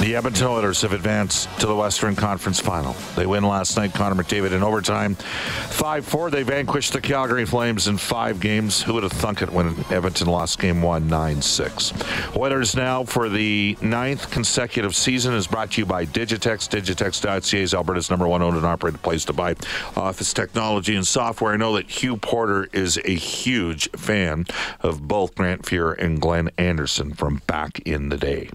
The Edmonton Oilers have advanced to the Western Conference Final. They win last night, Connor McDavid in overtime, 5-4. They vanquished the Calgary Flames in 5 games. Who would have thunk it when Edmonton lost Game 1, 9-6. Oilers Now for the 9th consecutive season is brought to you by Digitex. Digitex.ca is Alberta's #1 owned and operated place to buy office technology and software. I know that Hugh Porter is a huge fan of both Grant Fuhr and Glenn Anderson from back in the day.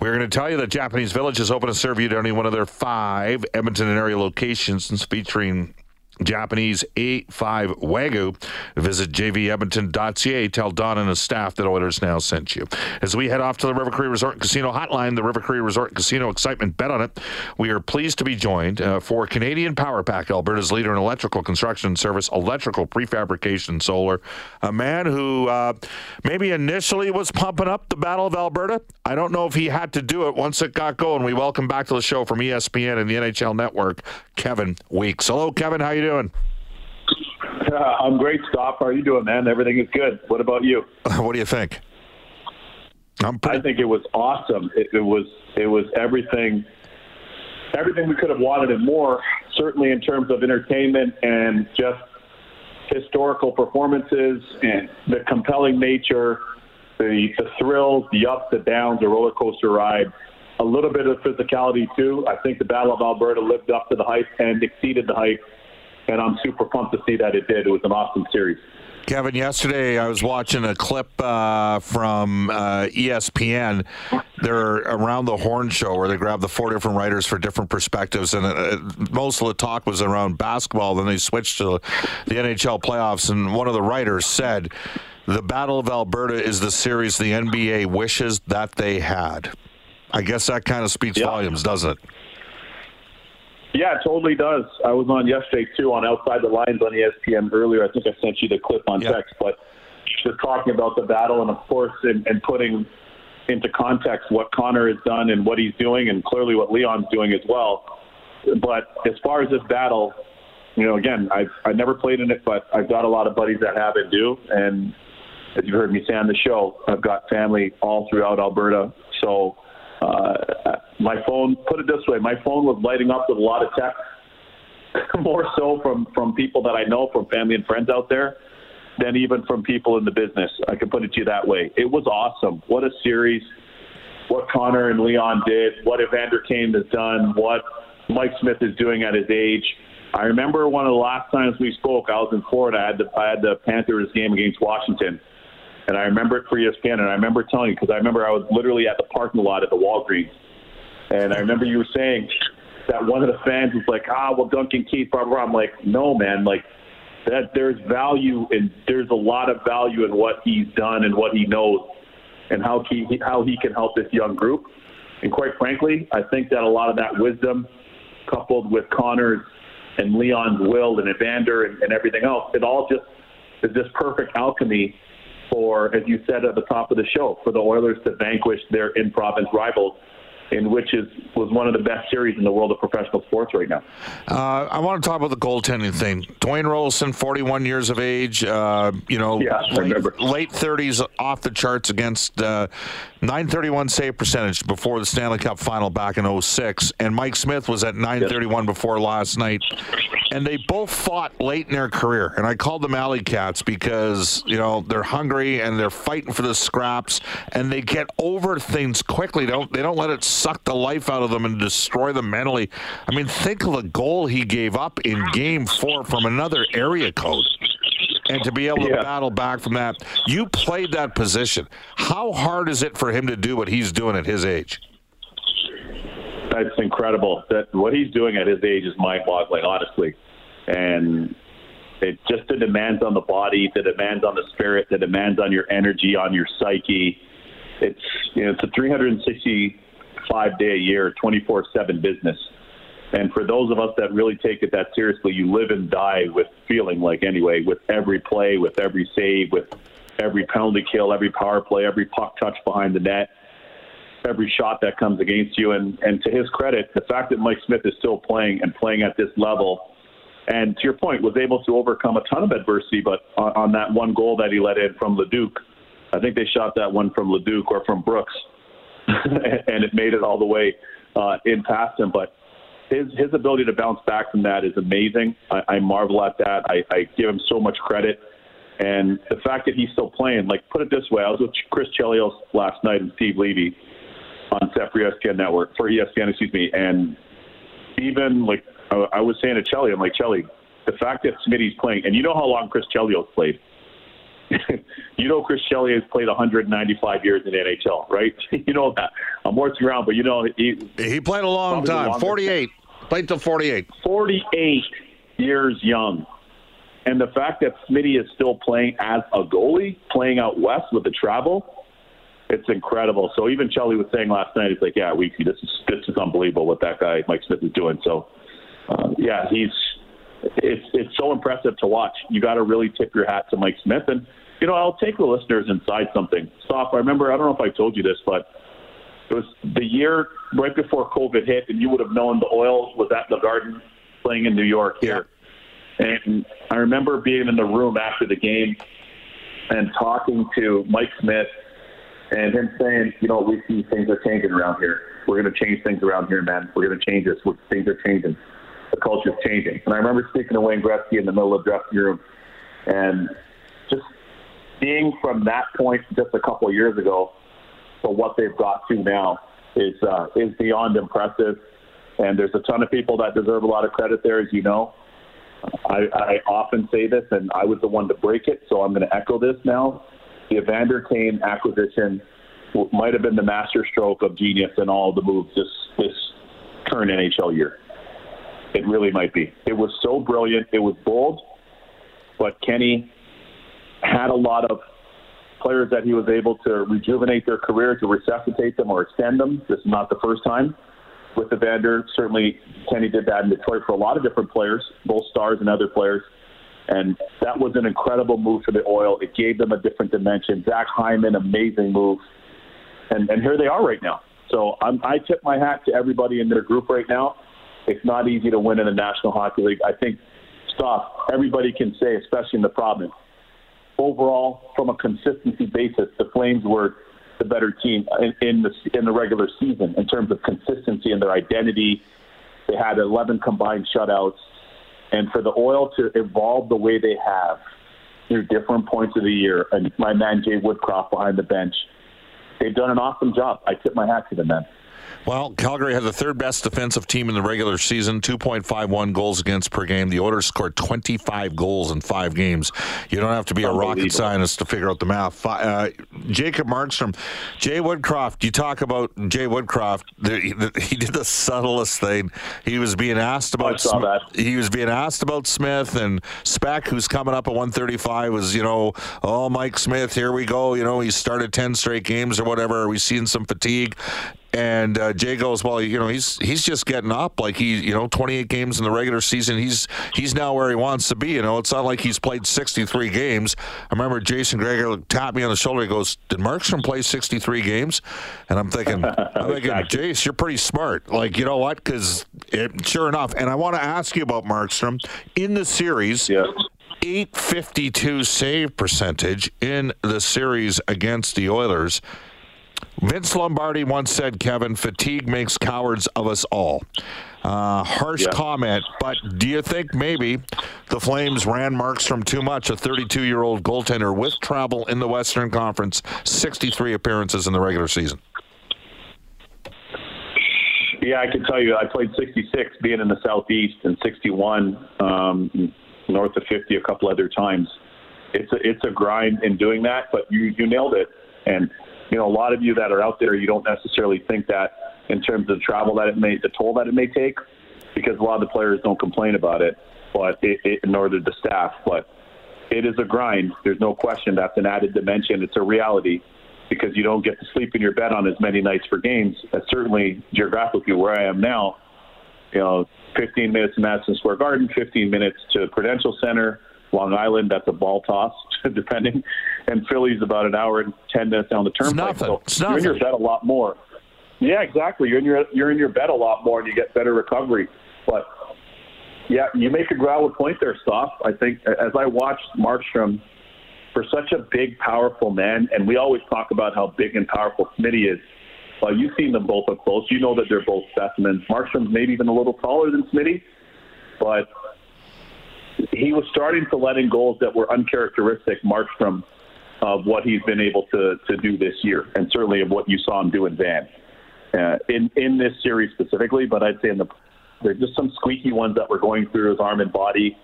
We're going to tell you that Japanese Village is open to serve you to any one of their 5 Edmonton and area locations featuring Japanese A5 Wagyu. Visit jvedmonton.ca. Tell Don and his staff that Oilers Now sent you. As we head off to the River Cree Resort and Casino hotline, the River Cree Resort and Casino excitement bet on it. We are pleased to be joined for Canadian Power Pack, Alberta's leader in electrical construction service, electrical prefabrication, solar. A man who maybe initially was pumping up the Battle of Alberta. I don't know if he had to do it once it got going. We welcome back to the show from ESPN and the NHL Network, Kevin Weeks. Hello, Kevin. How are you doing? I'm great, Stop. How are you doing, man? Everything is good. What about you? What do you think? I think it was awesome. It was everything we could have wanted and more, certainly in terms of entertainment and just historical performances and the compelling nature, the thrills, the ups, the downs, the roller coaster ride. A little bit of physicality, too. I think the Battle of Alberta lived up to the hype and exceeded the hype. And I'm super pumped to see that it did. It was an awesome series. Kevin, yesterday I was watching a clip from ESPN. They're around the Horn Show where they grabbed the 4 different writers for different perspectives. And most of the talk was around basketball. Then they switched to the NHL playoffs. And one of the writers said, the Battle of Alberta is the series the NBA wishes that they had. I guess that kind of speaks volumes, doesn't it? Yeah, it totally does. I was on yesterday, too, on Outside the Lines on ESPN earlier. I think I sent you the clip on text, but just talking about the battle and, of course, and putting into context what Connor has done and what he's doing and clearly what Leon's doing as well. But as far as this battle, you know, again, I've never played in it, but I've got a lot of buddies that have and do. And as you heard me say on the show, I've got family all throughout Alberta. So my phone, put it this way, my phone was lighting up with a lot of texts, more so from people that I know, from family and friends out there, than even from people in the business. I can put it to you that way. It was awesome. What a series, what Connor and Leon did, what Evander Kane has done, what Mike Smith is doing at his age. I remember one of the last times we spoke, I was in Florida. I had the Panthers game against Washington. And I remember it for ESPN, and I remember telling you, because I remember I was literally at the parking lot at the Walgreens. And I remember you were saying that one of the fans was like, well, Duncan Keith, blah, blah, blah. I'm like, no, man, like that there's value, and there's a lot of value in what he's done and what he knows and how he can help this young group. And quite frankly, I think that a lot of that wisdom coupled with Connor's and Leon's will and Evander and everything else, it all just is this perfect alchemy for, as you said at the top of the show, for the Oilers to vanquish their in-province rivals in which was one of the best series in the world of professional sports right now. I want to talk about the goaltending thing. Dwayne Roloson, 41 years of age, late 30s, off the charts against .931 save percentage before the Stanley Cup final back in 06. And Mike Smith was at .931 before last night. And they both fought late in their career. And I called them alley cats because, you know, they're hungry and they're fighting for the scraps. And they get over things quickly. They don't let it suck the life out of them and destroy them mentally. I mean, think of the goal he gave up in Game 4 from another area code. And to be able to battle back from that. You played that position. How hard is it for him to do what he's doing at his age? That's incredible. That what he's doing at his age is mind-boggling, honestly. And it's just the demands on the body, the demands on the spirit, the demands on your energy, on your psyche. It's, you know, it's a 365-day a year, 24/7 business. And for those of us that really take it that seriously, you live and die with feeling like anyway, with every play, with every save, with every penalty kill, every power play, every puck touch behind the net, every shot that comes against you. And to his credit, the fact that Mike Smith is still playing and playing at this level, and to your point, was able to overcome a ton of adversity, but on that one goal that he let in from Leduc, I think they shot that one from Leduc or from Brooks, and it made it all the way in past him. But his ability to bounce back from that is amazing. I marvel at that. I give him so much credit. And the fact that he's still playing, like, put it this way, I was with Chris Chelios last night and Steve Levy on set for ESPN, and even, like, I was saying to Chelly, I'm like, Chelly, the fact that Smitty's playing, and you know how long Chris Chelios played. You know Chris Chelios has played 195 years in the NHL, right? You know that. I'm horsing around, but you know. He played a long time, 48. Played till 48. 48 years young. And the fact that Smitty is still playing as a goalie, playing out west with the travel, it's incredible. So even Chelly was saying last night, it's like, yeah, Weeksy, this is unbelievable what that guy Mike Smith is doing. So, yeah, it's so impressive to watch. You got to really tip your hat to Mike Smith. And, you know, I'll take the listeners inside something. Stop. I remember, I don't know if I told you this, but it was the year right before COVID hit, and you would have known the Oil was at the Garden playing in New York here. And I remember being in the room after the game and talking to Mike Smith and him saying, you know, we see things are changing around here. We're going to change things around here, man. We're going to change this. Things are changing. The culture's changing. And I remember speaking to Wayne Gretzky in the middle of the dressing room, and just being from that point just a couple of years ago to what they've got to now is beyond impressive. And there's a ton of people that deserve a lot of credit there, as you know. I often say this, and I was the one to break it, so I'm going to echo this now. The Evander Kane acquisition might have been the masterstroke of genius in all the moves this current NHL year. It really might be. It was so brilliant. It was bold. But Kenny had a lot of players that he was able to rejuvenate their career, to resuscitate them or extend them. This is not the first time with Evander. Certainly, Kenny did that in Detroit for a lot of different players, both stars and other players. And that was an incredible move for the Oil. It gave them a different dimension. Zach Hyman, amazing move. And here they are right now. So I tip my hat to everybody in their group right now. It's not easy to win in the National Hockey League. I think, everybody can say, especially in the province, overall, from a consistency basis, the Flames were the better team in the regular season in terms of consistency and their identity. They had 11 combined shutouts. And for the Oil to evolve the way they have through different points of the year, and my man Jay Woodcroft behind the bench, they've done an awesome job. I tip my hat to them, man. Well, Calgary had the third-best defensive team in the regular season, 2.51 goals against per game. The Oilers scored 25 goals in 5 games. You don't have to be a rocket scientist to figure out the math. Jacob Markstrom, Jay Woodcroft, you talk about Jay Woodcroft. He did the subtlest thing. He was being asked about Smith and Speck, who's coming up at 135, was, you know, oh, Mike Smith, here we go. You know, he started 10 straight games or whatever. Are we seeing some fatigue? And Jay goes, well, you know, he's just getting up. Like, he, you know, 28 games in the regular season, he's now where he wants to be. You know, it's not like he's played 63 games. I remember Jason Gregor tapped me on the shoulder. He goes, did Markstrom play 63 games? And I'm thinking, exactly. Jace, you're pretty smart. Like, you know what? Because sure enough, and I want to ask you about Markstrom. In the series, yeah. .852 save percentage in the series against the Oilers. Vince Lombardi once said, Kevin, fatigue makes cowards of us all. Harsh comment, but do you think maybe the Flames ran Markstrom too much, a 32-year-old goaltender with travel in the Western Conference, 63 appearances in the regular season? Yeah, I can tell you, I played 66 being in the Southeast and 61 north of 50 a couple other times. It's a grind in doing that, but you nailed it. And you know, a lot of you that are out there, you don't necessarily think that in terms of the toll that it may take, because a lot of the players don't complain about it, but nor did the staff. But it is a grind. There's no question. That's an added dimension. It's a reality because you don't get to sleep in your bed on as many nights for games. That's certainly geographically where I am now. You know, 15 minutes to Madison Square Garden, 15 minutes to Prudential Center, Long Island, that's a ball toss, depending. And Philly's about an hour and 10 minutes down the turnpike. So you're in your bed a lot more. Yeah, exactly. You're in your bed a lot more, and you get better recovery. But yeah, you make a valid point there, Stoff. I think as I watched Markstrom, for such a big, powerful man, and we always talk about how big and powerful Smitty is. Well, you've seen them both up close. You know that they're both specimens. Markstrom's maybe even a little taller than Smitty, but he was starting to let in goals that were uncharacteristic Markstrom of what he's been able to do this year, and certainly of what you saw him do in Van. In this series specifically, but I'd say there's just some squeaky ones that were going through his arm and body.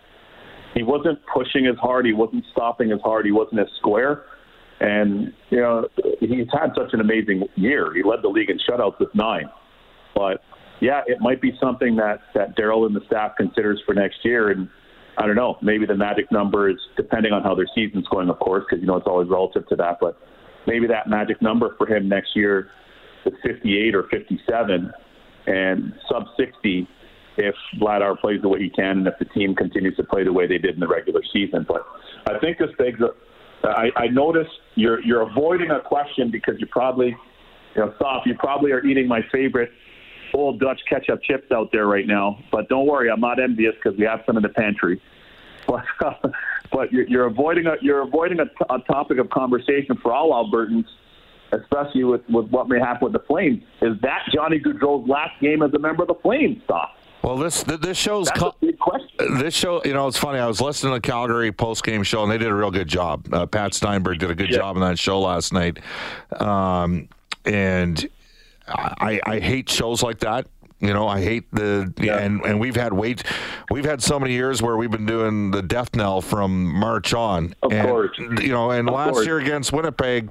He wasn't pushing as hard. He wasn't stopping as hard. He wasn't as square. And, you know, he's had such an amazing year. He led the league in shutouts with 9. But, yeah, it might be something that Darryl and the staff considers for next year. And I don't know, maybe the magic number is, depending on how their season's going, of course, because, you know, it's always relative to that. But maybe that magic number for him next year is 58 or 57 and sub 60 if Vladar plays the way he can and if the team continues to play the way they did in the regular season. But I think this begs up. I noticed you're avoiding a question because you probably are eating my favorite Old Dutch ketchup chips out there right now. But don't worry, I'm not envious because we have some in the pantry. But you're avoiding a topic of conversation for all Albertans, especially with what may happen with the Flames. Is that Johnny Gaudreau's last game as a member of the Flames, Doc? Well, this show's this show, you know, it's funny. I was listening to the Calgary post-game show, and they did a real good job. Pat Steinberg did a good job on that show last night. And I hate shows like that. You know, I hate and we've had so many years where we've been doing the death knell from March on. Of course. You know, and last year against Winnipeg,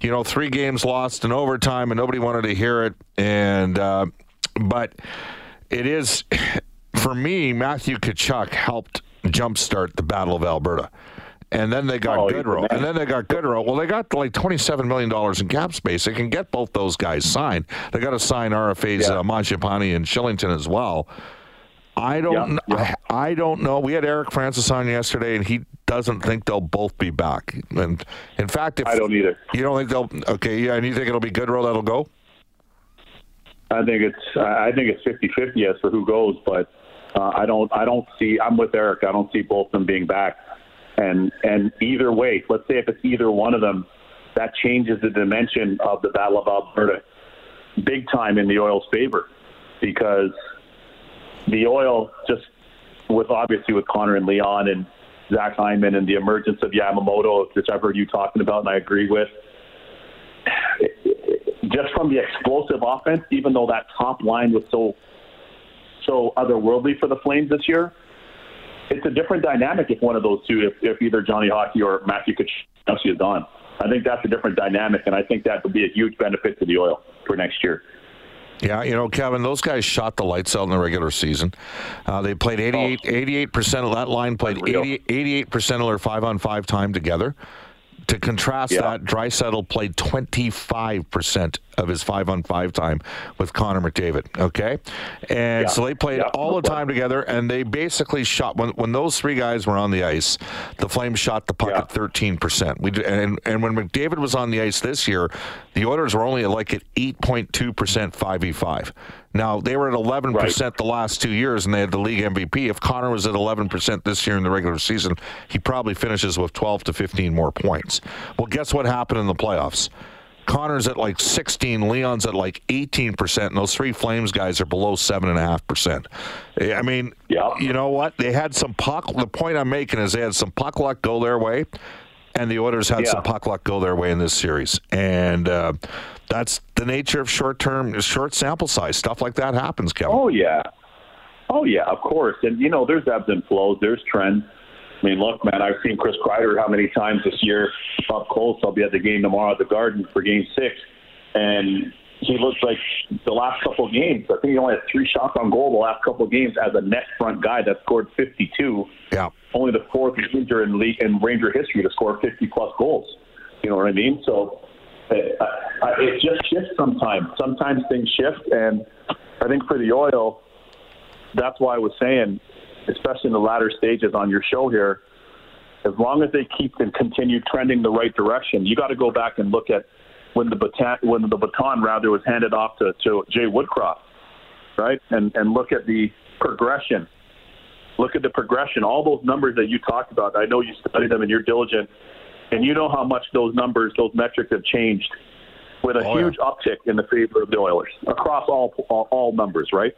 you know, 3 games lost in overtime, and nobody wanted to hear it. And but it is, for me, Matthew Tkachuk helped jumpstart the Battle of Alberta. And then they got Goodrow. And then they got Goodrow. Well, they got like $27 million in cap space. They can get both those guys signed. They got to sign RFA's Mangiapane and Shillington as well. I don't know. We had Eric Francis on yesterday, and he doesn't think they'll both be back. And in fact, I don't either. You don't think they'll? Okay, yeah. And you think it'll be Goodrow that'll go? I think it's 50-50 as for who goes, but I don't see. I'm with Eric. I don't see both of them being back. And either way, let's say if it's either one of them, that changes the dimension of the Battle of Alberta big time in the Oil's favor, because the Oil, just with Connor and Leon and Zach Hyman and the emergence of Yamamoto, which I've heard you talking about and I agree with, just from the explosive offense, even though that top line was so otherworldly for the Flames this year, it's a different dynamic if one of those two, if either Johnny Hockey or Matthew Tkachuk is on. I think that's a different dynamic, and I think that would be a huge benefit to the Oil for next year. Yeah, you know, Kevin, those guys shot the lights out in the regular season. They played 88% of that line, played 88% of their 5-on-5 time together. To contrast that, Draisaitl played 25% of his 5-on-5 time with Connor McDavid, okay? And so they played all the time together, and they basically shot, when those three guys were on the ice, the Flames shot the puck at 13%. And when McDavid was on the ice this year, the Oilers were only like at 8.2% 5v5. Now, they were at 11% the last 2 years, and they had the league MVP. If Connor was at 11% this year in the regular season, he probably finishes with 12 to 15 more points. Well, guess what happened in the playoffs? Connor's at like 16, Leon's at like 18%, and those three Flames guys are below 7.5%. I mean, you know what? They had some puck. The point I'm making is they had some puck luck go their way, and the Oilers had some puck luck go their way in this series. And that's the nature of short-term, short sample size. Stuff like that happens, Kevin. Oh, yeah, of course. And, you know, there's ebbs and flows. There's trends. I mean, look, man, I've seen Chris Kreider how many times this year up close. I'll be at the game tomorrow at the Garden for Game 6. And he looks like the last couple of games, I think he only had 3 shots on goal the last couple of games as a net front guy that scored 52. Yeah. Only the 4th Ranger in Ranger history to score 50-plus goals. You know what I mean? So it just shifts sometimes. Sometimes things shift. And I think for the Oil, that's why I was saying, especially in the latter stages on your show here, as long as they keep and continue trending the right direction, you got to go back and look at when the baton was handed off to Jay Woodcroft, right? And look at the progression. Look at the progression. All those numbers that you talked about, I know you studied them and you're diligent, and you know how much those numbers, those metrics have changed with a huge uptick in the favor of the Oilers across all numbers, right?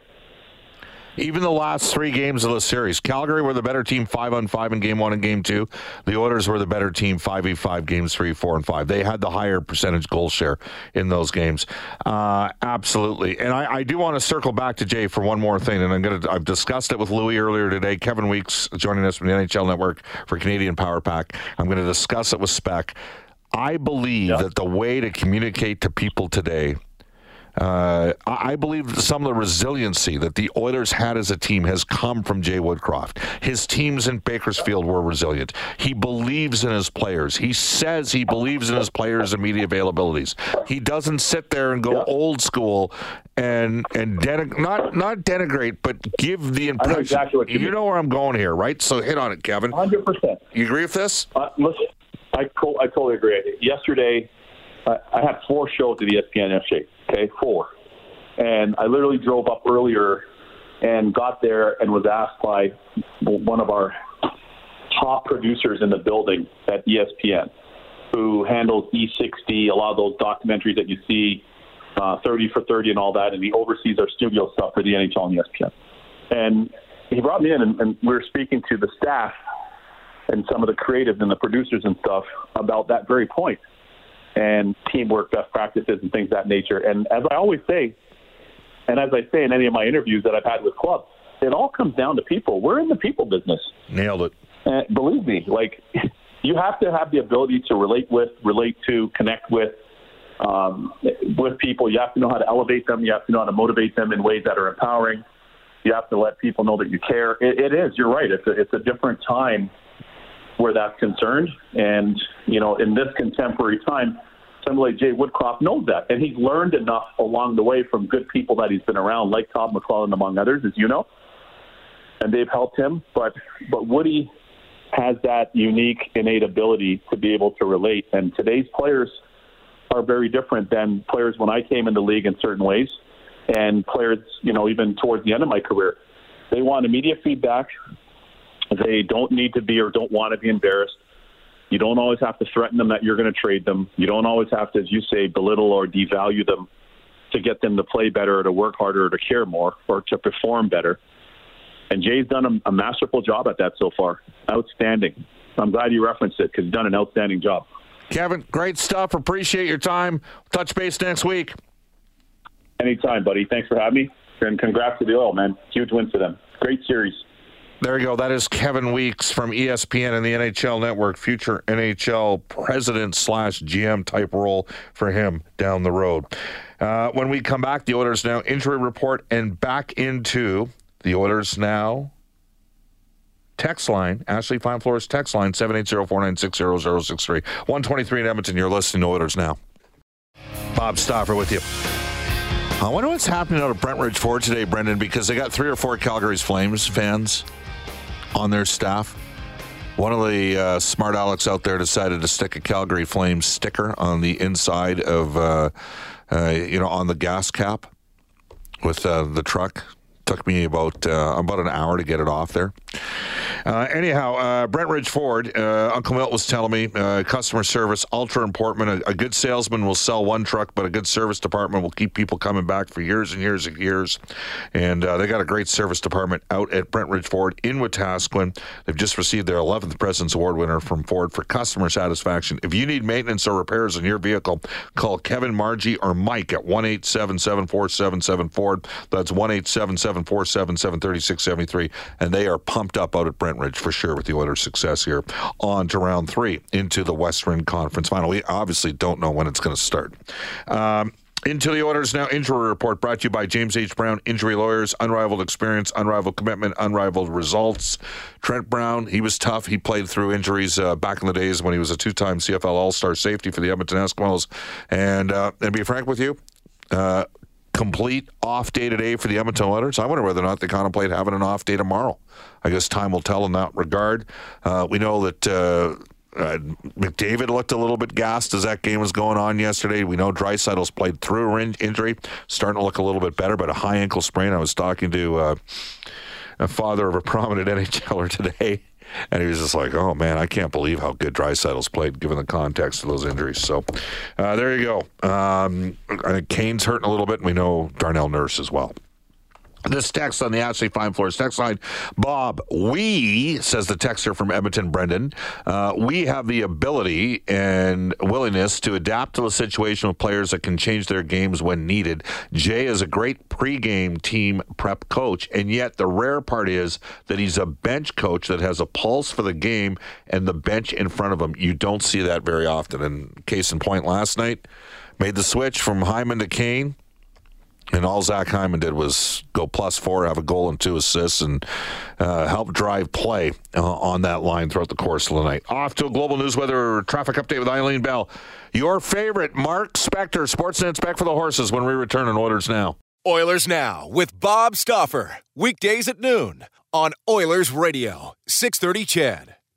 Even the last 3 games of the series, Calgary were the better team 5-on-5 in Game 1 and Game 2. The Oilers were the better team 5v5 Games 3, 4, and 5. They had the higher percentage goal share in those games. Absolutely. And I do want to circle back to Jay for one more thing, and I've discussed it with Louis earlier today. Kevin Weeks joining us from the NHL Network for Canadian Power Pack. I'm going to discuss it with Spec. I believe that the way to communicate to people today, I believe some of the resiliency that the Oilers had as a team has come from Jay Woodcroft. His teams in Bakersfield were resilient. He believes in his players. He says he believes in his players' immediate availabilities. He doesn't sit there and go old school and not denigrate, but give the impression. I know exactly what you mean. Know where I'm going here, right? So hit on it, Kevin. 100%. You agree with this? Listen, I totally agree. Yesterday, I had 4 shows at ESPN yesterday. Okay, 4. And I literally drove up earlier and got there and was asked by one of our top producers in the building at ESPN, who handles E60, a lot of those documentaries that you see, 30 for 30 and all that, and he oversees our studio stuff for the NHL and ESPN. And he brought me in, and we were speaking to the staff and some of the creatives and the producers and stuff about that very point, and teamwork, best practices, and things of that nature. And as I always say, and as I say in any of my interviews that I've had with clubs, it all comes down to people. We're in the people business. Nailed it. And believe me, like, you have to have the ability to relate to, connect with people. You have to know how to elevate them. You have to know how to motivate them in ways that are empowering. You have to let people know that you care. It is. You're right. It's a different time where that's concerned. And, you know, in this contemporary time, similarly, Jay Woodcroft knows that. And he's learned enough along the way from good people that he's been around, like Todd McClellan, among others, as you know. And they've helped him. But Woody has that unique, innate ability to be able to relate. And today's players are very different than players when I came in the league in certain ways. And players, you know, even towards the end of my career, they want immediate feedback. They don't need to be or don't want to be embarrassed. You don't always have to threaten them that you're going to trade them. You don't always have to, as you say, belittle or devalue them to get them to play better or to work harder or to care more or to perform better. And Jay's done a masterful job at that so far. Outstanding. I'm glad you referenced it because he's done an outstanding job. Kevin, great stuff. Appreciate your time. Touch base next week. Anytime, buddy. Thanks for having me. And congrats to the Oil, man. Huge win for them. Great series. There you go. That is Kevin Weeks from ESPN and the NHL Network, future NHL president / GM type role for him down the road. When we come back, the Oilers Now injury report and back into the Oilers Now text line, Ashley Fine Floors text line, 780-496-0063, 123 in Edmonton. You're listening to Oilers Now. Bob Stoffer with you. I wonder what's happening out of Brent Ridge Ford today, Brendan, because they got 3 or 4 Calgary Flames fans on their staff. One of the smart Alex out there decided to stick a Calgary Flames sticker on the inside of, on the gas cap with the truck. Took me about an hour to get it off there. Anyhow, Brent Ridge Ford, Uncle Milt was telling me, customer service, ultra important. A good salesman will sell one truck, but a good service department will keep people coming back for years and years and years. And they got a great service department out at Brent Ridge Ford in Wetaskiwin. They've just received their 11th President's Award winner from Ford for customer satisfaction. If you need maintenance or repairs on your vehicle, call Kevin, Margie, or Mike at 1-877-477-FORD. That's 1-877-477-3673, and they are pumped up out at Brent Ridge for sure with the Oilers' success here. On to round 3 into the Western Conference Final. We obviously don't know when it's going to start. Into the Oilers Now Injury Report, brought to you by James H. Brown Injury Lawyers. Unrivaled experience, unrivaled commitment, unrivaled results. Trent Brown, he was tough. He played through injuries back in the days when he was a 2-time CFL All-Star safety for the Edmonton Eskimos. And to be frank with you, complete off day today for the Edmonton Oilers. I wonder whether or not they contemplate having an off day tomorrow. I guess time will tell in that regard. We know that McDavid looked a little bit gassed as that game was going on yesterday. We know Draisaitl's played through injury, starting to look a little bit better, but a high ankle sprain. I was talking to a father of a prominent NHLer today, and he was just like, oh, man, I can't believe how good Draisaitl's played given the context of those injuries. So there you go. I think Kane's hurting a little bit, and we know Darnell Nurse as well. This text on the Ashley Fine Floors text line, Bob, we, says the texter from Edmonton, Brendan, we have the ability and willingness to adapt to a situation with players that can change their games when needed. Jay is a great pregame team prep coach, and yet the rare part is that he's a bench coach that has a pulse for the game and the bench in front of him. You don't see that very often. And case in point, last night, made the switch from Hyman to Kane. And all Zach Hyman did was go +4, have a goal and 2 assists, and help drive play on that line throughout the course of the night. Off to a global news weather traffic update with Eileen Bell. Your favorite, Mark Spector, Sportsnet's back for the horses when we return on Oilers Now. Oilers Now with Bob Stoffer. Weekdays at noon on Oilers Radio, 630 CHED.